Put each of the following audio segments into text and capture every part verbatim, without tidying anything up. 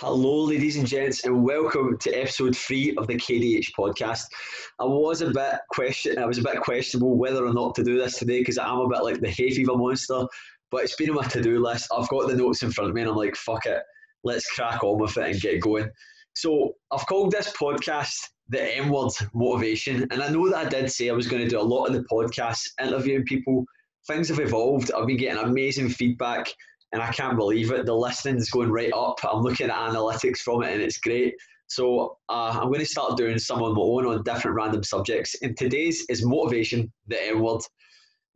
Hello, ladies and gents, and welcome to episode three of the K D H podcast. I was a bit question, I was a bit questionable whether or not to do this today because I'm a bit like the hay fever monster, but it's been on my to-do list. I've got the notes in front of me, and I'm like, fuck it, let's crack on with it and get going. So I've called this podcast the M-word motivation, and I know that I did say I was going to do a lot of the podcast interviewing people. Things have evolved. I've been getting amazing feedback. And I can't believe it. The listening's going right up. I'm looking at analytics from it and it's great. So uh, I'm going to start doing some on my own on different random subjects. And today's is motivation, the M word.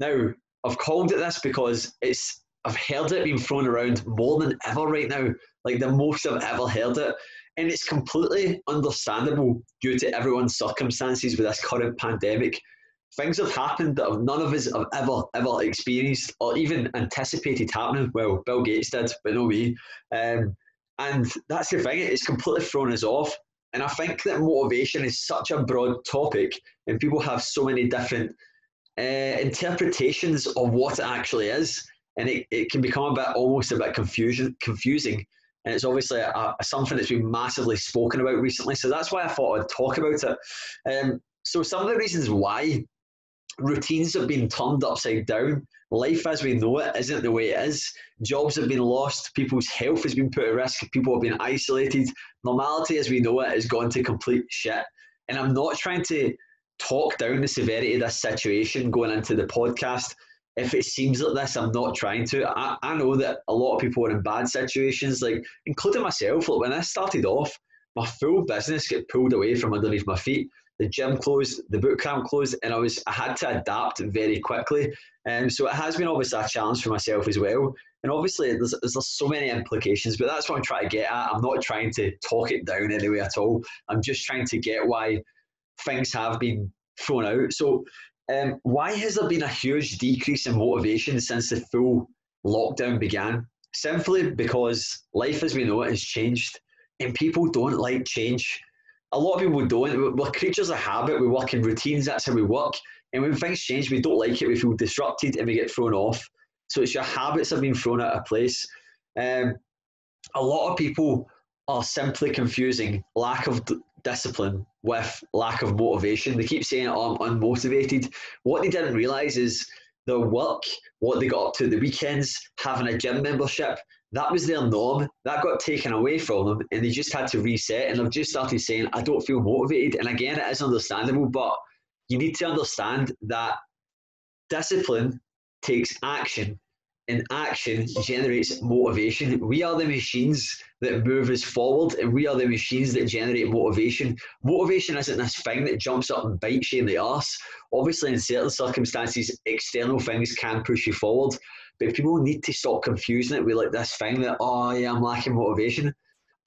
Now, I've called it this because it's I've heard it being thrown around more than ever right now. Like the most I've ever heard it. And it's completely understandable due to everyone's circumstances with this current pandemic. Things have happened that none of us have ever, ever experienced or even anticipated happening. Well, Bill Gates did, but not me. Um, and that's the thing, it's completely thrown us off. And I think that motivation is such a broad topic and people have so many different uh, interpretations of what it actually is. And it, it can become a bit, almost a bit confusion, confusing. And it's obviously a, a, something that's been massively spoken about recently. So that's why I thought I'd talk about it. Um, so some of the reasons why routines have been turned upside down. Life as we know it isn't the way it is. Jobs have been lost. People's health has been put at risk. People have been isolated. Normality as we know it has gone to complete shit. And I'm not trying to talk down the severity of this situation going into the podcast. If it seems like this, I'm not trying to. I, I know that a lot of people are in bad situations, like including myself. Like when I started off, my full business got pulled away from underneath my feet. The gym closed, the boot camp closed, and I was I had to adapt very quickly. And um, so it has been obviously a challenge for myself as well. And obviously there's, there's so many implications, but that's what I'm trying to get at. I'm not trying to talk it down anyway at all. I'm just trying to get why things have been thrown out. So um, why has there been a huge decrease in motivation since the full lockdown began? Simply because life as we know it has changed and people don't like change. A lot of people don't. We're creatures of habit. We work in routines. That's how we work. And when things change, we don't like it. We feel disrupted and we get thrown off. So it's your habits have been thrown out of place. Um, a lot of people are simply confusing lack of d- discipline with lack of motivation. They keep saying, oh, I'm unmotivated. What they didn't realise is their work, what they got up to the weekends, having a gym membership, that was their norm. That got taken away from them and they just had to reset, and they've just started saying, I don't feel motivated. And again, it is understandable, but you need to understand that discipline takes action and action generates motivation. We are the machines that move us forward and we are the machines that generate motivation. Motivation isn't this thing that jumps up and bites you in the arse. Obviously, in certain circumstances, external things can push you forward. But people need to stop confusing it with like this thing that, oh yeah, I'm lacking motivation.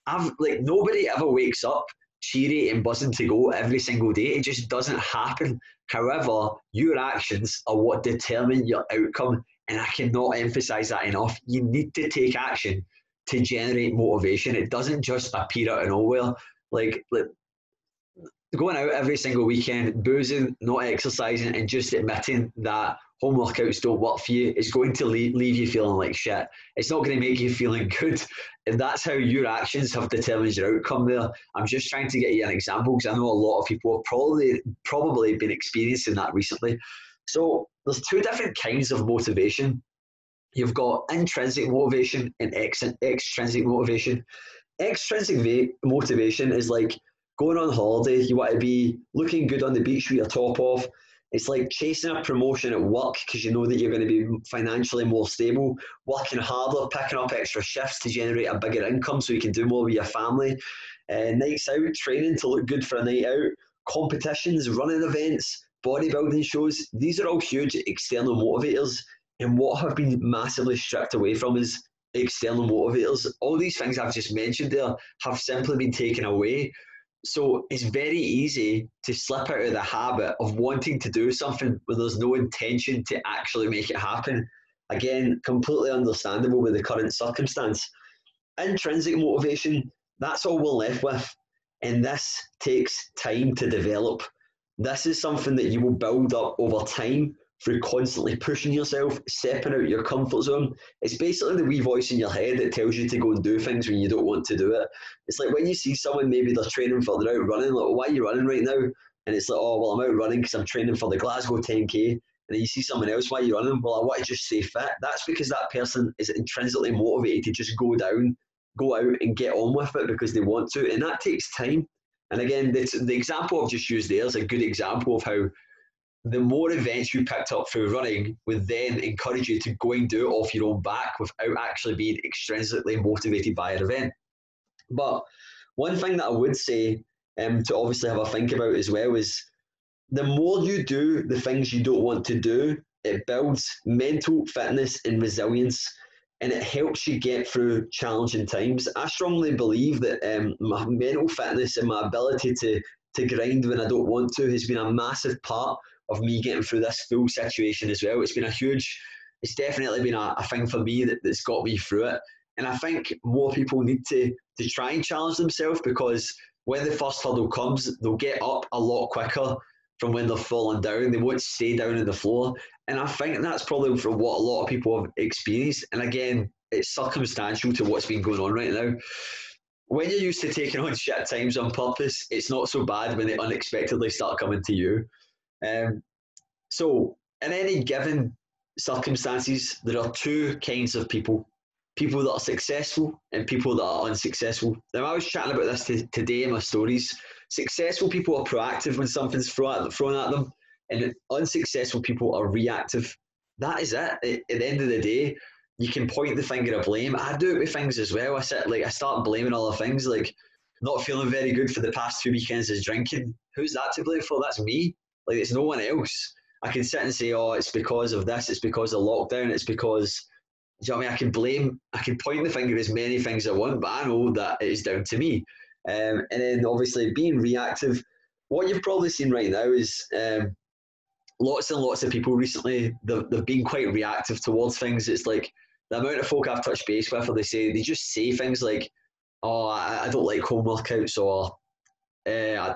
I've like nobody ever wakes up cheery and buzzing to go every single day. It just doesn't happen. However, your actions are what determine your outcome. And I cannot emphasize that enough. You need to take action to generate motivation. It doesn't just appear out of nowhere. Like, like going out every single weekend, boozing, not exercising, and just admitting that home workouts don't work for you, it's going to leave, leave you feeling like shit. It's not going to make you feeling good. And that's how your actions have determined your outcome there. I'm just trying to get you an example because I know a lot of people have probably, probably been experiencing that recently. So there's two different kinds of motivation. You've got intrinsic motivation and ex- extrinsic motivation. Extrinsic va- motivation is like going on holiday. You want to be looking good on the beach with your top off. It's like chasing a promotion at work because you know that you're going to be financially more stable, working harder, picking up extra shifts to generate a bigger income so you can do more with your family. Uh, nights out, training to look good for a night out, competitions, running events, bodybuilding shows. These are all huge external motivators. And what have been massively stripped away from is external motivators. All these things I've just mentioned there have simply been taken away. So it's very easy to slip out of the habit of wanting to do something when there's no intention to actually make it happen. Again, completely understandable with the current circumstance. Intrinsic motivation, that's all we're left with. And this takes time to develop. This is something that you will build up over time through constantly pushing yourself, stepping out your comfort zone. It's basically the wee voice in your head that tells you to go and do things when you don't want to do it. It's like when you see someone, maybe they're training for, they're out running, like, why are you running right now? And it's like, oh, well, I'm out running because I'm training for the Glasgow ten K. And then you see someone else, why are you running? Well, I want to just stay fit. That's because that person is intrinsically motivated to just go down, go out and get on with it because they want to. And that takes time. And again, the, the example I've just used there is a good example of how the more events you picked up through running would then encourage you to go and do it off your own back without actually being extrinsically motivated by an event. But one thing that I would say um, to obviously have a think about as well is the more you do the things you don't want to do, it builds mental fitness and resilience, and it helps you get through challenging times. I strongly believe that um, my mental fitness and my ability to, to grind when I don't want to has been a massive part of me getting through this full situation as well. It's been a huge, it's definitely been a, a thing for me that, that's got me through it. And I think more people need to, to try and challenge themselves, because when the first hurdle comes, they'll get up a lot quicker from when they're falling down. They won't stay down on the floor. And I think that's probably from what a lot of people have experienced. And again, it's circumstantial to what's been going on right now. When you're used to taking on shit times on purpose, it's not so bad when they unexpectedly start coming to you. Um, so in any given circumstances, there are two kinds of people, people that are successful and people that are unsuccessful. Now, I was chatting about this t- today in my stories. Successful people are proactive when something's thrown at, thrown at them, and unsuccessful people are reactive. That is it. At, at the end of the day, you can point the finger of blame. I do it with things as well. I sit, like I start blaming other things, like not feeling very good for the past two weekends is drinking. Who's that to blame for? That's me. Like, it's no one else. I can sit and say, oh, it's because of this, it's because of lockdown, it's because, do you know what I mean? I can blame, I can point the finger as many things I want, but I know that it is down to me. Um, and then obviously being reactive, what you've probably seen right now is um, lots and lots of people recently, they've, they've been quite reactive towards things. It's like the amount of folk I've touched base with, or they say, they just say things like, oh, I, I don't like home workouts, or uh, I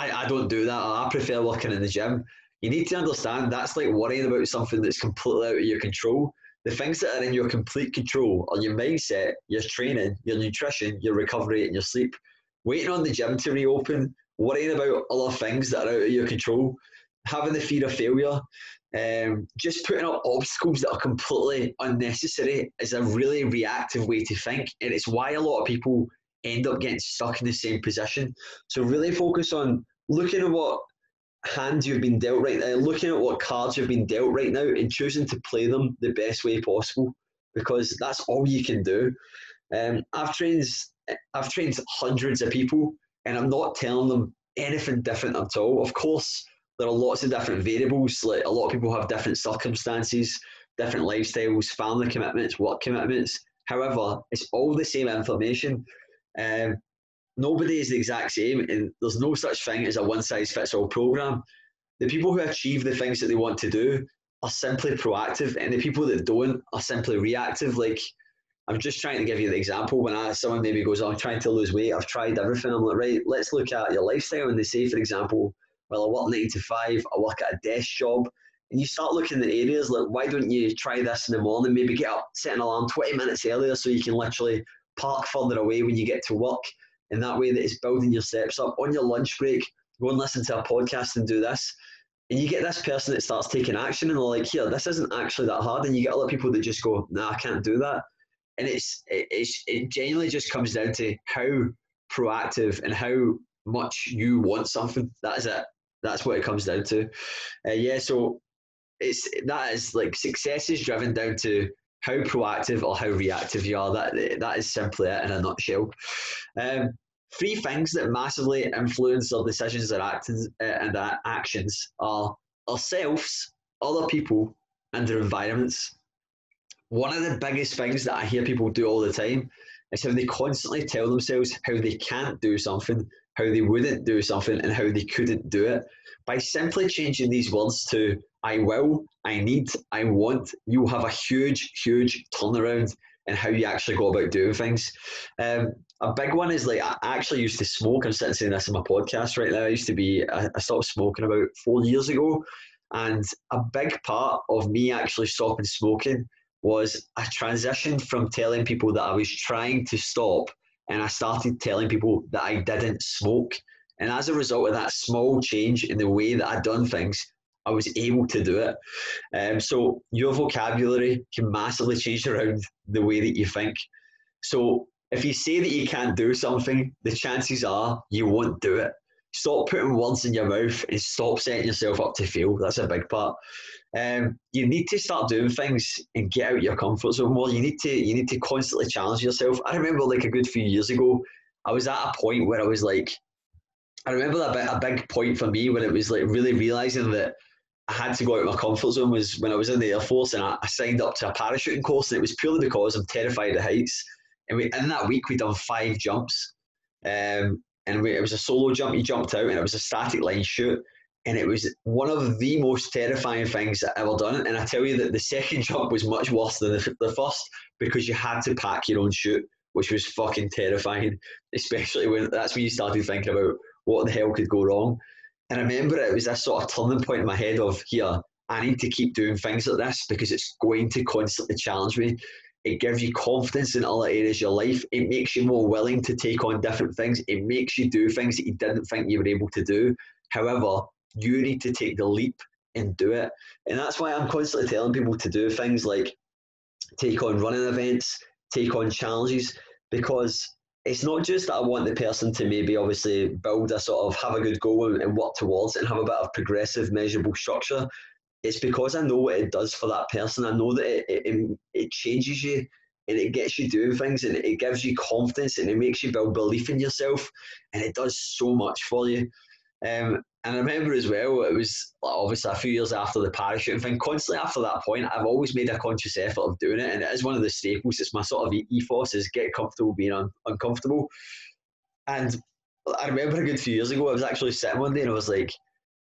I, I don't do that. I prefer working in the gym. You need to understand that's like worrying about something that's completely out of your control. The things that are in your complete control are your mindset, your training, your nutrition, your recovery, and your sleep. Waiting on the gym to reopen, worrying about other things that are out of your control, having the fear of failure, um, just putting up obstacles that are completely unnecessary is a really reactive way to think. And it's why a lot of people end up getting stuck in the same position. So really focus on looking at what hand you've been dealt right now, looking at what cards you've been dealt right now, and choosing to play them the best way possible, because that's all you can do. Um, I've trained, I've trained hundreds of people, and I'm not telling them anything different at all. Of course, there are lots of different variables. Like, a lot of people have different circumstances, different lifestyles, family commitments, work commitments. However, it's all the same information. Um, nobody is the exact same, and there's no such thing as a one-size-fits-all program. The people who achieve the things that they want to do are simply proactive, and the people that don't are simply reactive. Like, I'm just trying to give you the example. When I, someone maybe goes, oh, I'm trying to lose weight, I've tried everything. I'm like, right, let's look at your lifestyle. And they say, for example, well, I work nine to five, I work at a desk job. And you start looking at areas like, why don't you try this in the morning? Maybe get up, set an alarm twenty minutes earlier so you can literally park further away when you get to work, and that way that it's building your steps up. On your lunch break, go and listen to a podcast and do this, and you get this person that starts taking action, and they're like, here, this isn't actually that hard. And you get other people that just go, nah, I can't do that. And it's it's it genuinely just comes down to how proactive and how much you want something. That is it. That's what it comes down to. Uh, yeah, so it's that is like success is driven down to how proactive or how reactive you are. That that is simply it in a nutshell. Um, three things that massively influence our decisions and, actions, uh, and our actions are ourselves, other people, and their environments. One of the biggest things that I hear people do all the time is how they constantly tell themselves how they can't do something, how they wouldn't do something, and how they couldn't do it. By simply changing these words to I will, I need, I want, you will have a huge, huge turnaround in how you actually go about doing things. Um, a big one is, like, I actually used to smoke. I'm sitting saying this in my podcast right now. I used to be, I, I stopped smoking about four years ago. And a big part of me actually stopping smoking was I transitioned from telling people that I was trying to stop, and I started telling people that I didn't smoke. And as a result of that small change in the way that I'd done things, I was able to do it. Um, so your vocabulary can massively change around the way that you think. So if you say that you can't do something, the chances are you won't do it. Stop putting words in your mouth and stop setting yourself up to fail. That's a big part. Um, you need to start doing things and get out of your comfort zone more. You need to you need to constantly challenge yourself. I remember like a good few years ago, I was at a point where I was like, I remember that a big point for me when it was like really realizing that I had to go out of my comfort zone was when I was in the Air Force, and I, I signed up to a parachuting course, and it was purely because I'm terrified of heights. And we, in that week, we done five jumps. Um, and we, it was a solo jump, you jumped out, and it was a static line shoot. And it was one of the most terrifying things I've ever done. And I tell you that the second jump was much worse than the, the first, because you had to pack your own chute, which was fucking terrifying, especially when that's when you started thinking about what the hell could go wrong. And I remember it was this sort of turning point in my head of, here, I need to keep doing things like this because it's going to constantly challenge me. It gives you confidence in other areas of your life. It makes you more willing to take on different things. It makes you do things that you didn't think you were able to do. However, you need to take the leap and do it. And that's why I'm constantly telling people to do things like take on running events, take on challenges, because it's not just that I want the person to maybe obviously build a sort of have a good goal and, and work towards it and have a bit of progressive, measurable structure. It's because I know what it does for that person. I know that it, it, it changes you and it gets you doing things and it gives you confidence and it makes you build belief in yourself, and it does so much for you. Um, and I remember as well, it was obviously a few years after the parachuting thing, constantly after that point, I've always made a conscious effort of doing it. And it is one of the staples. It's my sort of ethos is get comfortable being un- uncomfortable. And I remember a good few years ago, I was actually sitting one day and I was like,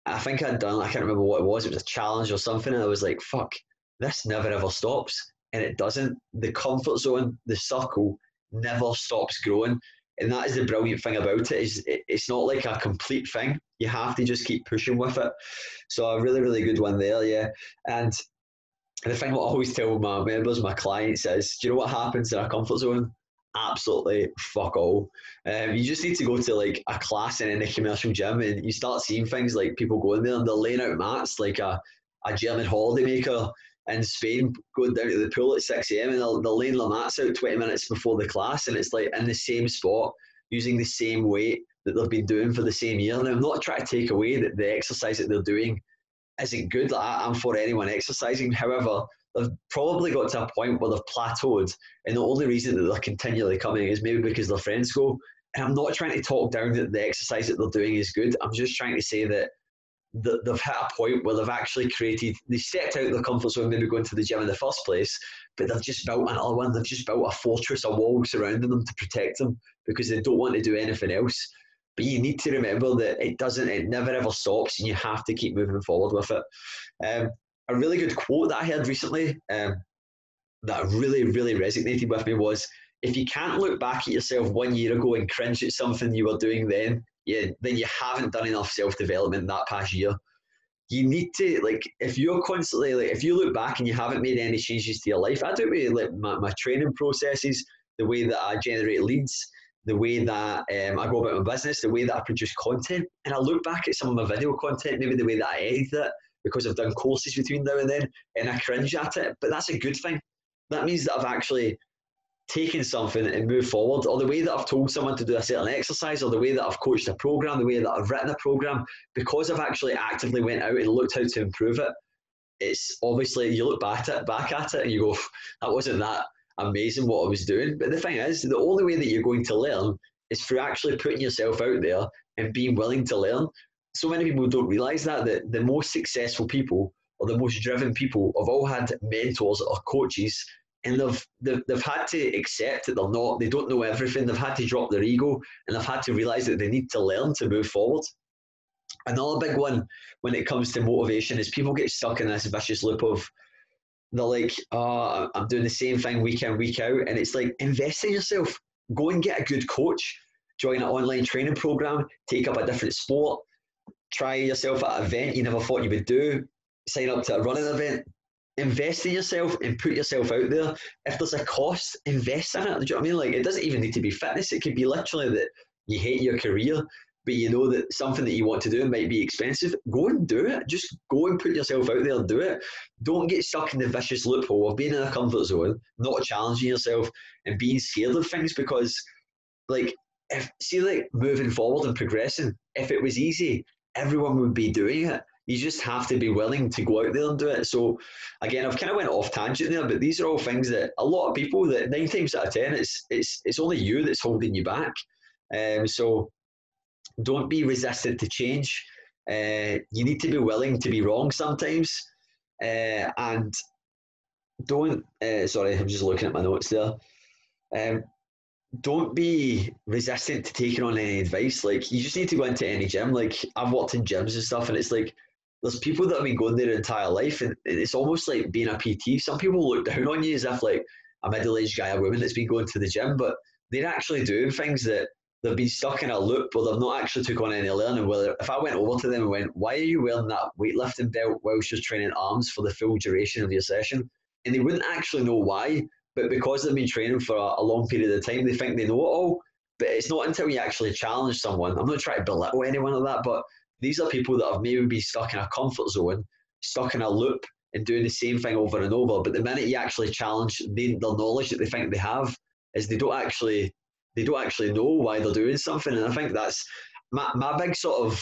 I think I'd done, I can't remember what it was, it was a challenge or something, and I was like, fuck, this never ever stops. And it doesn't. The comfort zone, the circle, never stops growing. And that is the brilliant thing about it, is it, it's not like a complete thing. You have to just keep pushing with it. So a really, really good one there, yeah. And the thing what I always tell my members, my clients is, do you know what happens in our comfort zone? Absolutely fuck all. Um, you just need to go to like a class in a commercial gym and you start seeing things like people going there and they're laying out mats like a, a German holidaymaker in Spain going down to the pool at six a.m. and they're, they're laying their mats out twenty minutes before the class, and it's like in the same spot using the same weight that they've been doing for the same year. And I'm not trying to take away that the exercise that they're doing isn't good. Like I, I'm for anyone exercising. However, they've probably got to a point where they've plateaued, and the only reason that they're continually coming is maybe because their friends go. And I'm not trying to talk down that the exercise that they're doing is good. I'm just trying to say that they've hit a point where they've actually created, they stepped out of their comfort zone, maybe going to the gym in the first place, but they've just built another one. They've just built a fortress, a wall surrounding them to protect them because they don't want to do anything else. But you need to remember that it doesn't, it never ever stops, and you have to keep moving forward with it. Um, A really good quote that I heard recently um, that really, really resonated with me was, if you can't look back at yourself one year ago and cringe at something you were doing then, yeah, then you haven't done enough self-development that past year. You need to, like, if you're constantly, like, if you look back and you haven't made any changes to your life, I do it with like, my, my training processes, the way that I generate leads, the way that um, I go about my business, the way that I produce content. And I look back at some of my video content, maybe the way that I edit it, because I've done courses between now and then, and I cringe at it. But that's a good thing. That means that I've actually taken something and moved forward, or the way that I've told someone to do a certain exercise, or the way that I've coached a program, the way that I've written a program, because I've actually actively went out and looked how to improve it. It's obviously, you look back at, back at it and you go, that wasn't that amazing what I was doing. But the thing is, the only way that you're going to learn is through actually putting yourself out there and being willing to learn. So many people don't realise that, that the most successful people or the most driven people have all had mentors or coaches, and they've, they've, they've had to accept that they're not, they don't know everything. They've had to drop their ego, and they've had to realise that they need to learn to move forward. Another big one when it comes to motivation is people get stuck in this vicious loop of, they're like, oh, I'm doing the same thing week in, week out. And it's like, invest in yourself. Go and get a good coach. Join an online training program. Take up a different sport. Try yourself at an event you never thought you would do. sign up to a running event. Invest in yourself and put yourself out there. If there's a cost, invest in it. Do you know what I mean? Like, it doesn't even need to be fitness. It could be literally that you hate your career, but you know that something that you want to do might be expensive. Go and do it. Just go and put yourself out there and do it. Don't get stuck in the vicious loophole of being in a comfort zone, not challenging yourself and being scared of things, because, like, if see, like, moving forward and progressing, if it was easy, everyone would be doing it. You just have to be willing to go out there and do it. So again, I've kind of went off tangent there, but these are all things that a lot of people, that nine times out of ten, it's it's it's only you that's holding you back. Um, so don't be resistant to change. Uh, you need to be willing to be wrong sometimes. Uh, and don't, uh, sorry, I'm just looking at my notes there. Um, Don't be resistant to taking on any advice. Like, you just need to go into any gym. Like, I've worked in gyms and stuff, and it's like, there's people that have been going their entire life, and it's almost like being a P T. Some people look down on you as if, like, a middle-aged guy or woman that's been going to the gym, but they're actually doing things that they've been stuck in a loop where they've not actually took on any learning. Whether if I went over to them and went, why are you wearing that weightlifting belt whilst you're training arms for the full duration of your session? And they wouldn't actually know why, but because they've been training for a long period of time, they think they know it all. But it's not until you actually challenge someone. I'm not trying to belittle anyone or that, but these are people that have maybe been stuck in a comfort zone, stuck in a loop, and doing the same thing over and over. But the minute you actually challenge the, the knowledge that they think they have, is they don't actually they don't actually know why they're doing something. And I think that's my my big sort of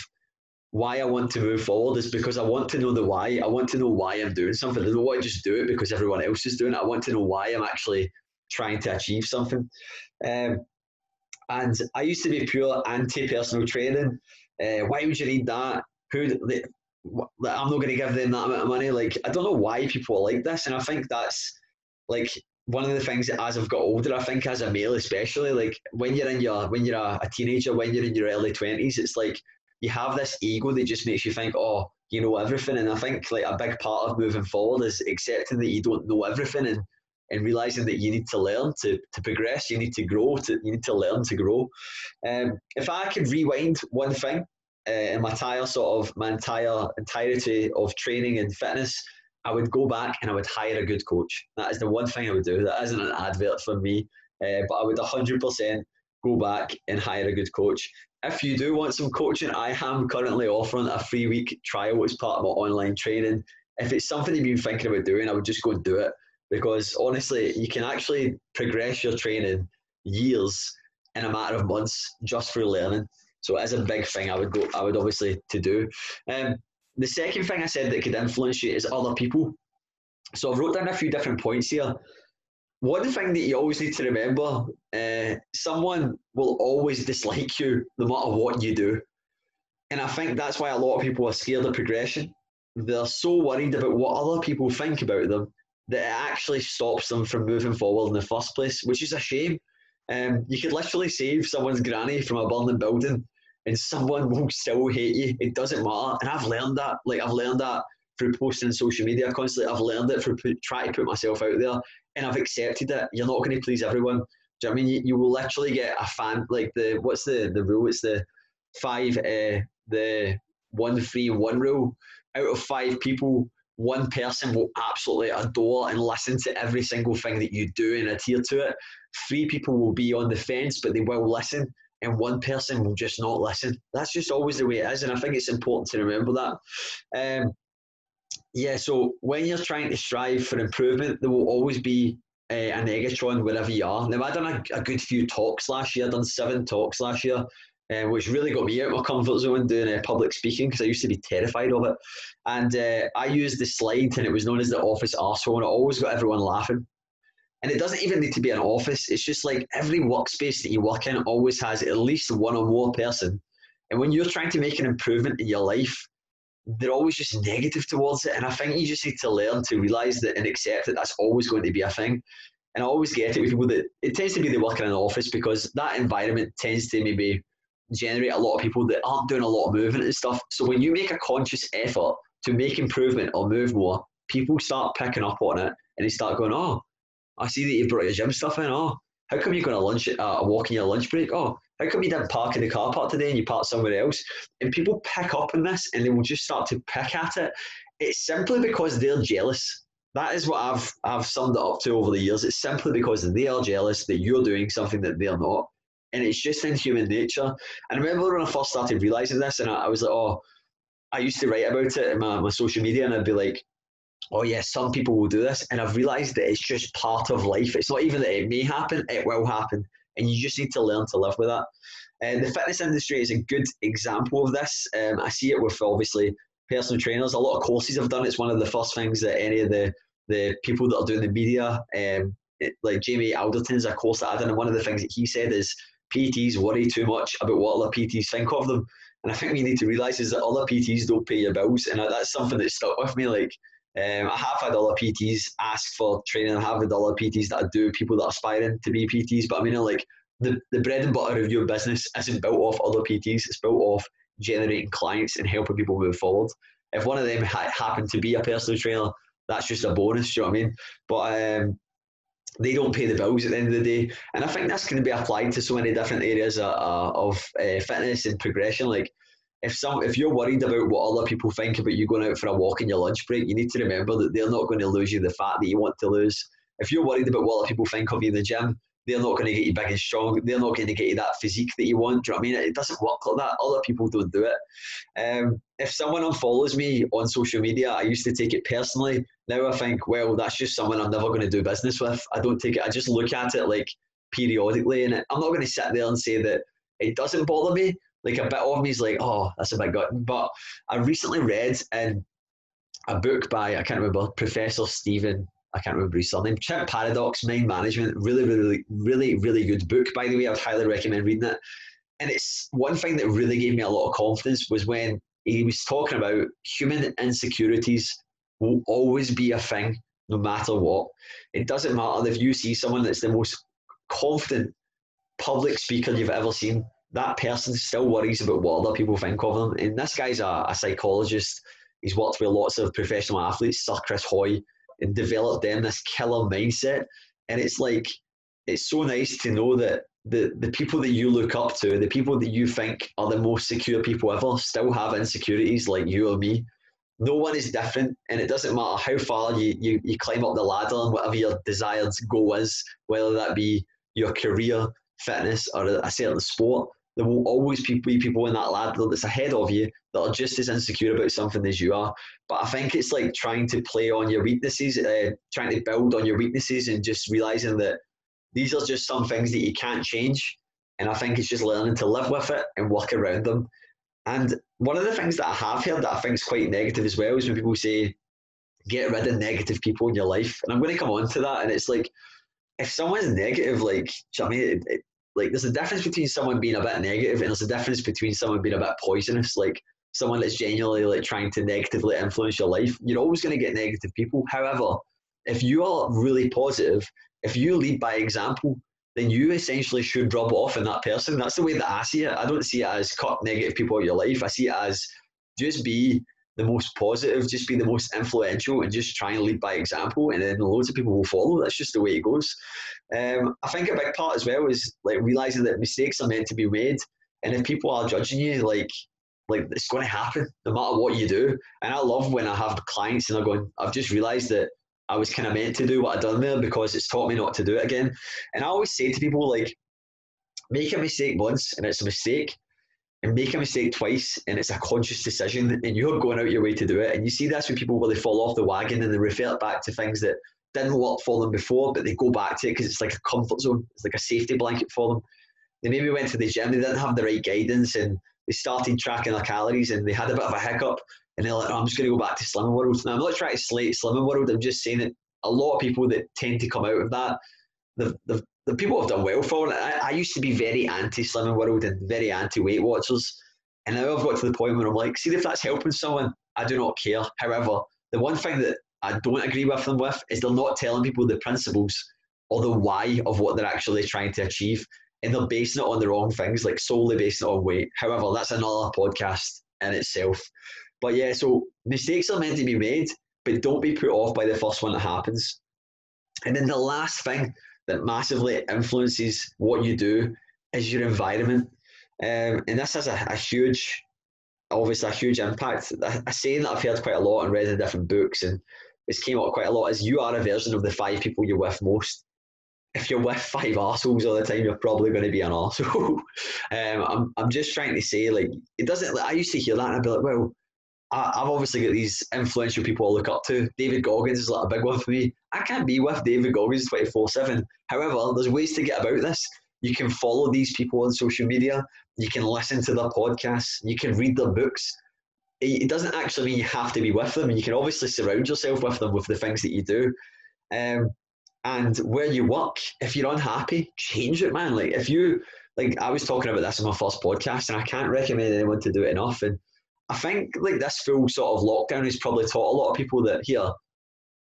why I want to move forward, is because I want to know the why. I want to know why I'm doing something. I don't want to just do it because everyone else is doing it. I want to know why I'm actually trying to achieve something. Um, and I used to be pure anti-personal training. Uh, why would you need that? Who? They, wh- I'm not going to give them that amount of money. Like, I don't know why people are like this. And I think that's, like, one of the things that as I've got older, I think as a male especially, like, when you're in your, when you're a, a teenager, when you're in your early twenties, it's like, you have this ego that just makes you think, oh, you know everything. And I think, like, a big part of moving forward is accepting that you don't know everything, and, and realising that you need to learn to, to progress, you need to grow, to, you need to learn to grow. Um, if I could rewind one thing uh, in my entire sort of, my entire entirety of training and fitness, I would go back and I would hire a good coach. That is the one thing I would do. That isn't an advert for me, uh, but I would one hundred percent go back and hire a good coach. If you do want some coaching, I am currently offering a free week trial as part of my online training. If it's something you've been thinking about doing, I would just go and do it, because honestly, you can actually progress your training years in a matter of months just through learning. So it is a big thing I would go, I would obviously to do. Um, the second thing I said that could influence you is other people. So I've wrote down a few different points here. One thing that you always need to remember, uh, someone will always dislike you no matter what you do. And I think that's why a lot of people are scared of progression. They're so worried about what other people think about them that it actually stops them from moving forward in the first place, which is a shame. Um, you could literally save someone's granny from a burning building and someone will still hate you. It doesn't matter. And I've learned that. Like, I've learned that through posting on social media constantly. I've learned it through put, trying to put myself out there. And I've accepted that you're not going to please everyone. Do you know what I mean? You, you will literally get a fan, like the, what's the, the rule? It's the five, uh, the one, three, one rule. Out of five people, one person will absolutely adore and listen to every single thing that you do and adhere to it. Three people will be on the fence, but they will listen. And one person will just not listen. That's just always the way it is. And I think it's important to remember that. Um, Yeah, so when you're trying to strive for improvement, there will always be a, a negatron wherever you are. Now, I done a, a good few talks last year. I done seven talks last year, uh, which really got me out of my comfort zone doing uh, public speaking, because I used to be terrified of it. And uh, I used the slide, and it was known as the office arsehole, and it always got everyone laughing. And it doesn't even need to be an office. It's just like every workspace that you work in always has at least one or more person. And when you're trying to make an improvement in your life, they're always just negative towards it. And I think you just need to learn to realise that and accept that that's always going to be a thing. And I always get it with people that it tends to be they work in an office, because that environment tends to maybe generate a lot of people that aren't doing a lot of movement and stuff. So when you make a conscious effort to make improvement or move more, people start picking up on it and they start going, oh, I see that you brought your gym stuff in. Oh, how come you're going to lunch, uh, a walk in your lunch break? Oh, how come you didn't park in the car park today and you parked somewhere else? And people pick up on this and they will just start to pick at it. it's simply because they're jealous. That is what I've I've summed it up to over the years. It's simply because they are jealous that you're doing something that they're not. And it's just in human nature. And I remember when I first started realizing this, and I, I was like, oh, I used to write about it in my, my social media, and I'd be like, oh yeah, some people will do this. And I've realized that it's just part of life. It's not even that it may happen, it will happen. And you just need to learn to live with that. And the fitness industry is a good example of this. Um, I see it with, obviously, personal trainers. A lot of courses I've done. It's one of the first things that any of the, the people that are doing the media, um, it, like Jamie Alderton's a course that I did, and one of the things that he said is P Ts worry too much about what other P Ts think of them. And I think we need to realise is that other P Ts don't pay your bills, and that's something that stuck with me. Like, um, I have had other P Ts ask for training. I have had other P Ts that I do, people that are aspiring to be P Ts, but I mean, like, the, the bread and butter of your business isn't built off other P Ts, it's built off generating clients and helping people move forward. If one of them ha- happened to be a personal trainer, that's just a bonus, do you know what I mean? But um, they don't pay the bills at the end of the day. And I think that's going to be applied to so many different areas uh, uh, of uh, fitness and progression. Like, if some, if you're worried about what other people think about you going out for a walk in your lunch break, you need to remember that they're not going to lose you the fat that you want to lose. If you're worried about what other people think of you in the gym, they're not going to get you big and strong. They're not going to get you that physique that you want. Do you know what I mean? It doesn't work like that. Other people don't do it. Um, if someone unfollows me on social media, I used to take it personally. Now I think, well, that's just someone I'm never going to do business with. I don't take it. I just look at it like periodically, and I'm not going to sit there and say that it doesn't bother me. Like, a bit of me is like, oh, that's a bit gutting. But I recently read in a book by, I can't remember, Professor Stephen, I can't remember his surname, Chip Paradox, Mind Management. Really, really, really, really good book, by the way. I'd highly recommend reading it. And it's one thing that really gave me a lot of confidence was when he was talking about human insecurities will always be a thing, no matter what. It doesn't matter if you see someone that's the most confident public speaker you've ever seen, that person still worries about what other people think of them. And this guy's a, a psychologist. He's worked with lots of professional athletes, Sir Chris Hoy, and develop them this killer mindset. And it's like, it's so nice to know that the, the people that you look up to, the people that you think are the most secure people ever, still have insecurities like you or me. No one is different, and it doesn't matter how far you, you, you climb up the ladder and whatever your desired goal is, whether that be your career, fitness, or a certain sport, there will always be people in that ladder that's ahead of you that are just as insecure about something as you are. But I think it's like trying to play on your weaknesses, uh, trying to build on your weaknesses, and just realizing that these are just some things that you can't change. And I think it's just learning to live with it and work around them. And one of the things that I have heard that I think is quite negative as well is when people say, get rid of negative people in your life. And I'm going to come on to that. And it's like, if someone's negative, like, I mean, it, it, like, there's a difference between someone being a bit negative and there's a difference between someone being a bit poisonous. Like, someone that's genuinely like trying to negatively influence your life, you're always going to get negative people. However, if you are really positive, if you lead by example, then you essentially should rub off on that person. That's the way that I see it. I don't see it as cut negative people out of your life. I see it as just be the most positive, just be the most influential, and just try and lead by example, and then loads of people will follow. That's just the way it goes. Um, I think a big part as well is like realizing that mistakes are meant to be made, and if people are judging you, like, like it's going to happen no matter what you do. And I love when I have clients and they're going, I've just realized that I was kind of meant to do what I've done there because it's taught me not to do it again. And I always say to people, like, make a mistake once and it's a mistake, and make a mistake twice and it's a conscious decision, and you're going out your way to do it. And you see this with people where they fall off the wagon and they revert back to things that didn't work for them before, but they go back to it because it's like a comfort zone. It's like a safety blanket for them. They maybe went to the gym, they didn't have the right guidance, and they started tracking their calories and they had a bit of a hiccup, and they're like, oh, I'm just going to go back to Slimming World. Now, I'm not trying to slate Slimming World. I'm just saying that a lot of people that tend to come out of that, the, the, the people have done well for it. I, I used to be very anti-Slimming World and very anti-Weight Watchers. And now I've got to the point where I'm like, see, if that's helping someone, I do not care. However, the one thing that I don't agree with them with is they're not telling people the principles or the why of what they're actually trying to achieve. And they're basing it on the wrong things, like solely basing it on weight. However, that's another podcast in itself. But yeah, so mistakes are meant to be made, but don't be put off by the first one that happens. And then the last thing that massively influences what you do is your environment. Um, and this has a, a huge obviously a huge impact. A saying that I've heard quite a lot and read in different books, and it's came up quite a lot, is you are a version of the five people you're with most. If you're with five arseholes all the time, you're probably going to be an arsehole. um, I'm, I'm just trying to say, like, it doesn't, like, I used to hear that and I'd be like, well, I, I've obviously got these influential people I look up to. David Goggins is like a big one for me. I can't be with David Goggins twenty-four seven. However, there's ways to get about this. You can follow these people on social media. You can listen to their podcasts. You can read their books. It, it doesn't actually mean you have to be with them. You can obviously surround yourself with them with the things that you do. Um, And where you work, if you're unhappy, change it, man. Like, if you, like, I was talking about this in my first podcast, and I can't recommend anyone to do it enough. And I think, like, this full sort of lockdown has probably taught a lot of people that, here,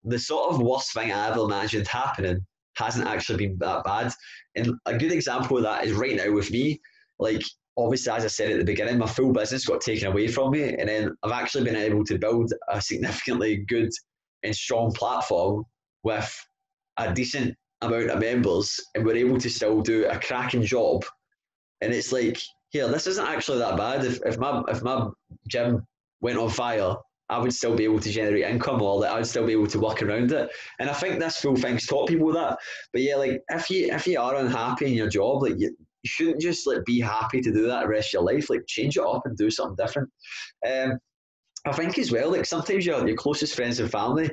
the sort of worst thing I ever imagined happening hasn't actually been that bad. And a good example of that is right now with me. Like, obviously, as I said at the beginning, my full business got taken away from me, and then I've actually been able to build a significantly good and strong platform with a decent amount of members, and we're able to still do a cracking job. And it's like, here, this isn't actually that bad. If if my if my gym went on fire, I would still be able to generate income, or that I would still be able to work around it. And I think this full thing's taught people that. But yeah, like, if you if you are unhappy in your job, like, you, you shouldn't just, like, be happy to do that the rest of your life. Like, change it up and do something different. Um, I think as well, like, sometimes your your closest friends and family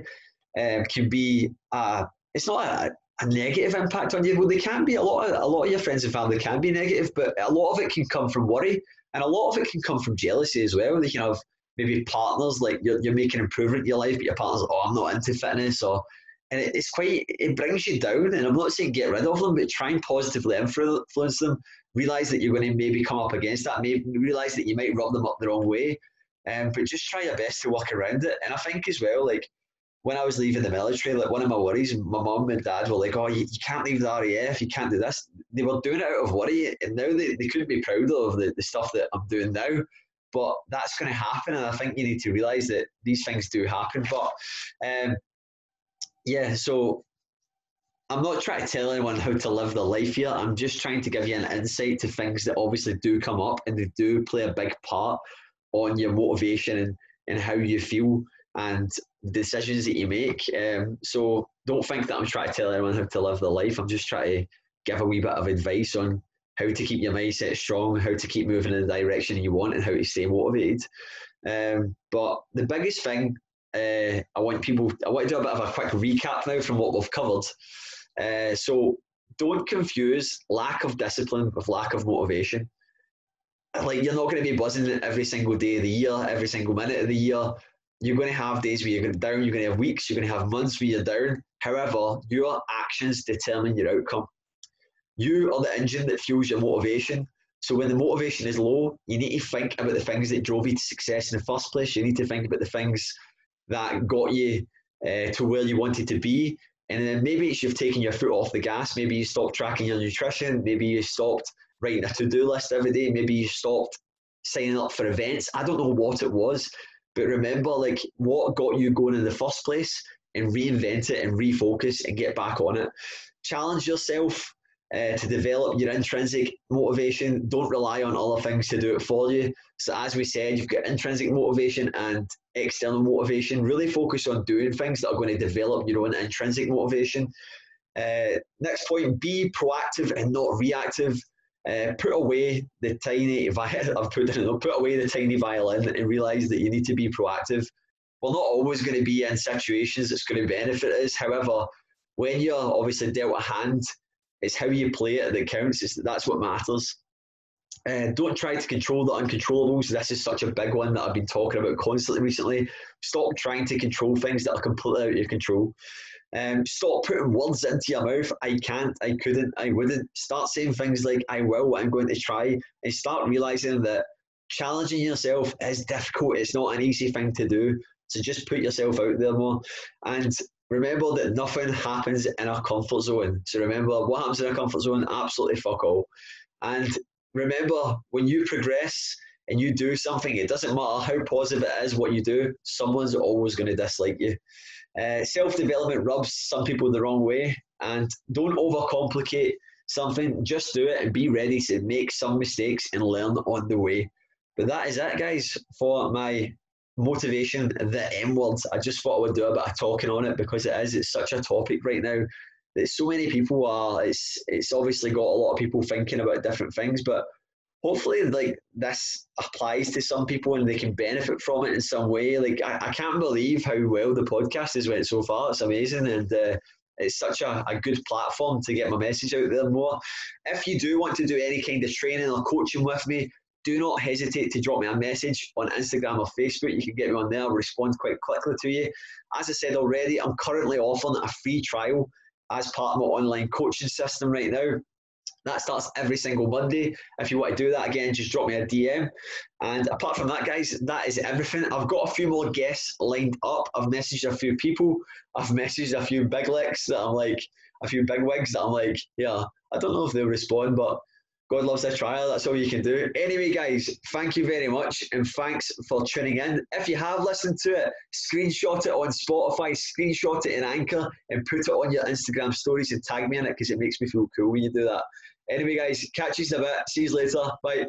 um, can be a It's not a, a negative impact on you. Well, they can be. A lot of a lot of your friends and family can be negative, but a lot of it can come from worry, and a lot of it can come from jealousy as well. They can have maybe partners, like, you're you're making improvement in your life, but your partner's like, oh, I'm not into fitness, or and it, it's quite it brings you down. And I'm not saying get rid of them, but try and positively influence them. Realise that you're going to maybe come up against that. Maybe realise that you might rub them up the wrong way, um, but just try your best to work around it. And I think as well, like, when I was leaving the military, like, one of my worries, my mum and dad were like, oh, you, you can't leave the R A F, you can't do this. They were doing it out of worry, and now they, they couldn't be proud of the, the stuff that I'm doing now. But that's going to happen, and I think you need to realise that these things do happen. But, um, yeah, so I'm not trying to tell anyone how to live their life here. I'm just trying to give you an insight to things that obviously do come up, and they do play a big part on your motivation and, and how you feel and decisions that you make. Um, so don't think that I'm trying to tell everyone how to live their life. I'm just trying to give a wee bit of advice on how to keep your mindset strong, how to keep moving in the direction you want, and how to stay motivated. Um, but the biggest thing, uh, I want people, I want to do a bit of a quick recap now from what we've covered. Uh, so don't confuse lack of discipline with lack of motivation. Like, you're not going to be buzzing every single day of the year, every single minute of the year. You're going to have days where you're going to down, you're going to have weeks, you're going to have months where you're down. However, your actions determine your outcome. You are the engine that fuels your motivation. So when the motivation is low, you need to think about the things that drove you to success in the first place. You need to think about the things that got you uh, to where you wanted to be. And then maybe it's you've taken your foot off the gas. Maybe you stopped tracking your nutrition. Maybe you stopped writing a to-do list every day. Maybe you stopped signing up for events. I don't know what it was. But remember, like, what got you going in the first place, and reinvent it and refocus and get back on it. Challenge yourself uh, to develop your intrinsic motivation. Don't rely on other things to do it for you. So as we said, you've got intrinsic motivation and external motivation. Really focus on doing things that are going to develop your own intrinsic motivation. Uh, next point, be proactive and not reactive. Uh, put away the tiny violin. I've put it. Put away the tiny violin and realise that you need to be proactive. We're not always going to be in situations that's going to benefit us. However, when you're obviously dealt a hand, it's how you play it that counts. It's, that's what matters. Uh, don't try to control the uncontrollables. This is such a big one that I've been talking about constantly recently. Stop trying to control things that are completely out of your control. Um, stop putting words into your mouth. I can't, I couldn't, I wouldn't. Start saying things like, I will, I'm going to try. And start realising that challenging yourself is difficult. It's not an easy thing to do. So just put yourself out there more. And remember that nothing happens in our comfort zone. So remember, what happens in our comfort zone? Absolutely fuck all. And remember, when you progress and you do something, it doesn't matter how positive it is what you do, someone's always going to dislike you. Uh, self-development rubs some people the wrong way, and don't overcomplicate something. Just do it and be ready to make some mistakes and learn on the way. But that is it, guys, for my motivation, the M word. I just thought I would do a bit of talking on it because it is, it's such a topic right now that so many people are, it's it's obviously got a lot of people thinking about different things, but hopefully like this applies to some people and they can benefit from it in some way. Like I, I can't believe how well the podcast has went so far. It's amazing, and uh, it's such a, a good platform to get my message out there more. If you do want to do any kind of training or coaching with me, do not hesitate to drop me a message on Instagram or Facebook. You can get me on there. I'll respond quite quickly to you. As I said already, I'm currently offering a free trial as part of my online coaching system right now. That starts every single Monday. If you want to do that, again, just drop me a D M. And apart from that, guys, that is everything. I've got a few more guests lined up. I've messaged a few people. I've messaged a few big licks that I'm like, a few big wigs that I'm like, yeah, I don't know if they'll respond, but God loves a trial. That's all you can do. Anyway, guys, thank you very much, and thanks for tuning in. If you have listened to it, screenshot it on Spotify, screenshot it in Anchor, and put it on your Instagram stories and tag me in it because it makes me feel cool when you do that. Anyway, guys, catch you in a bit. See you later. Bye.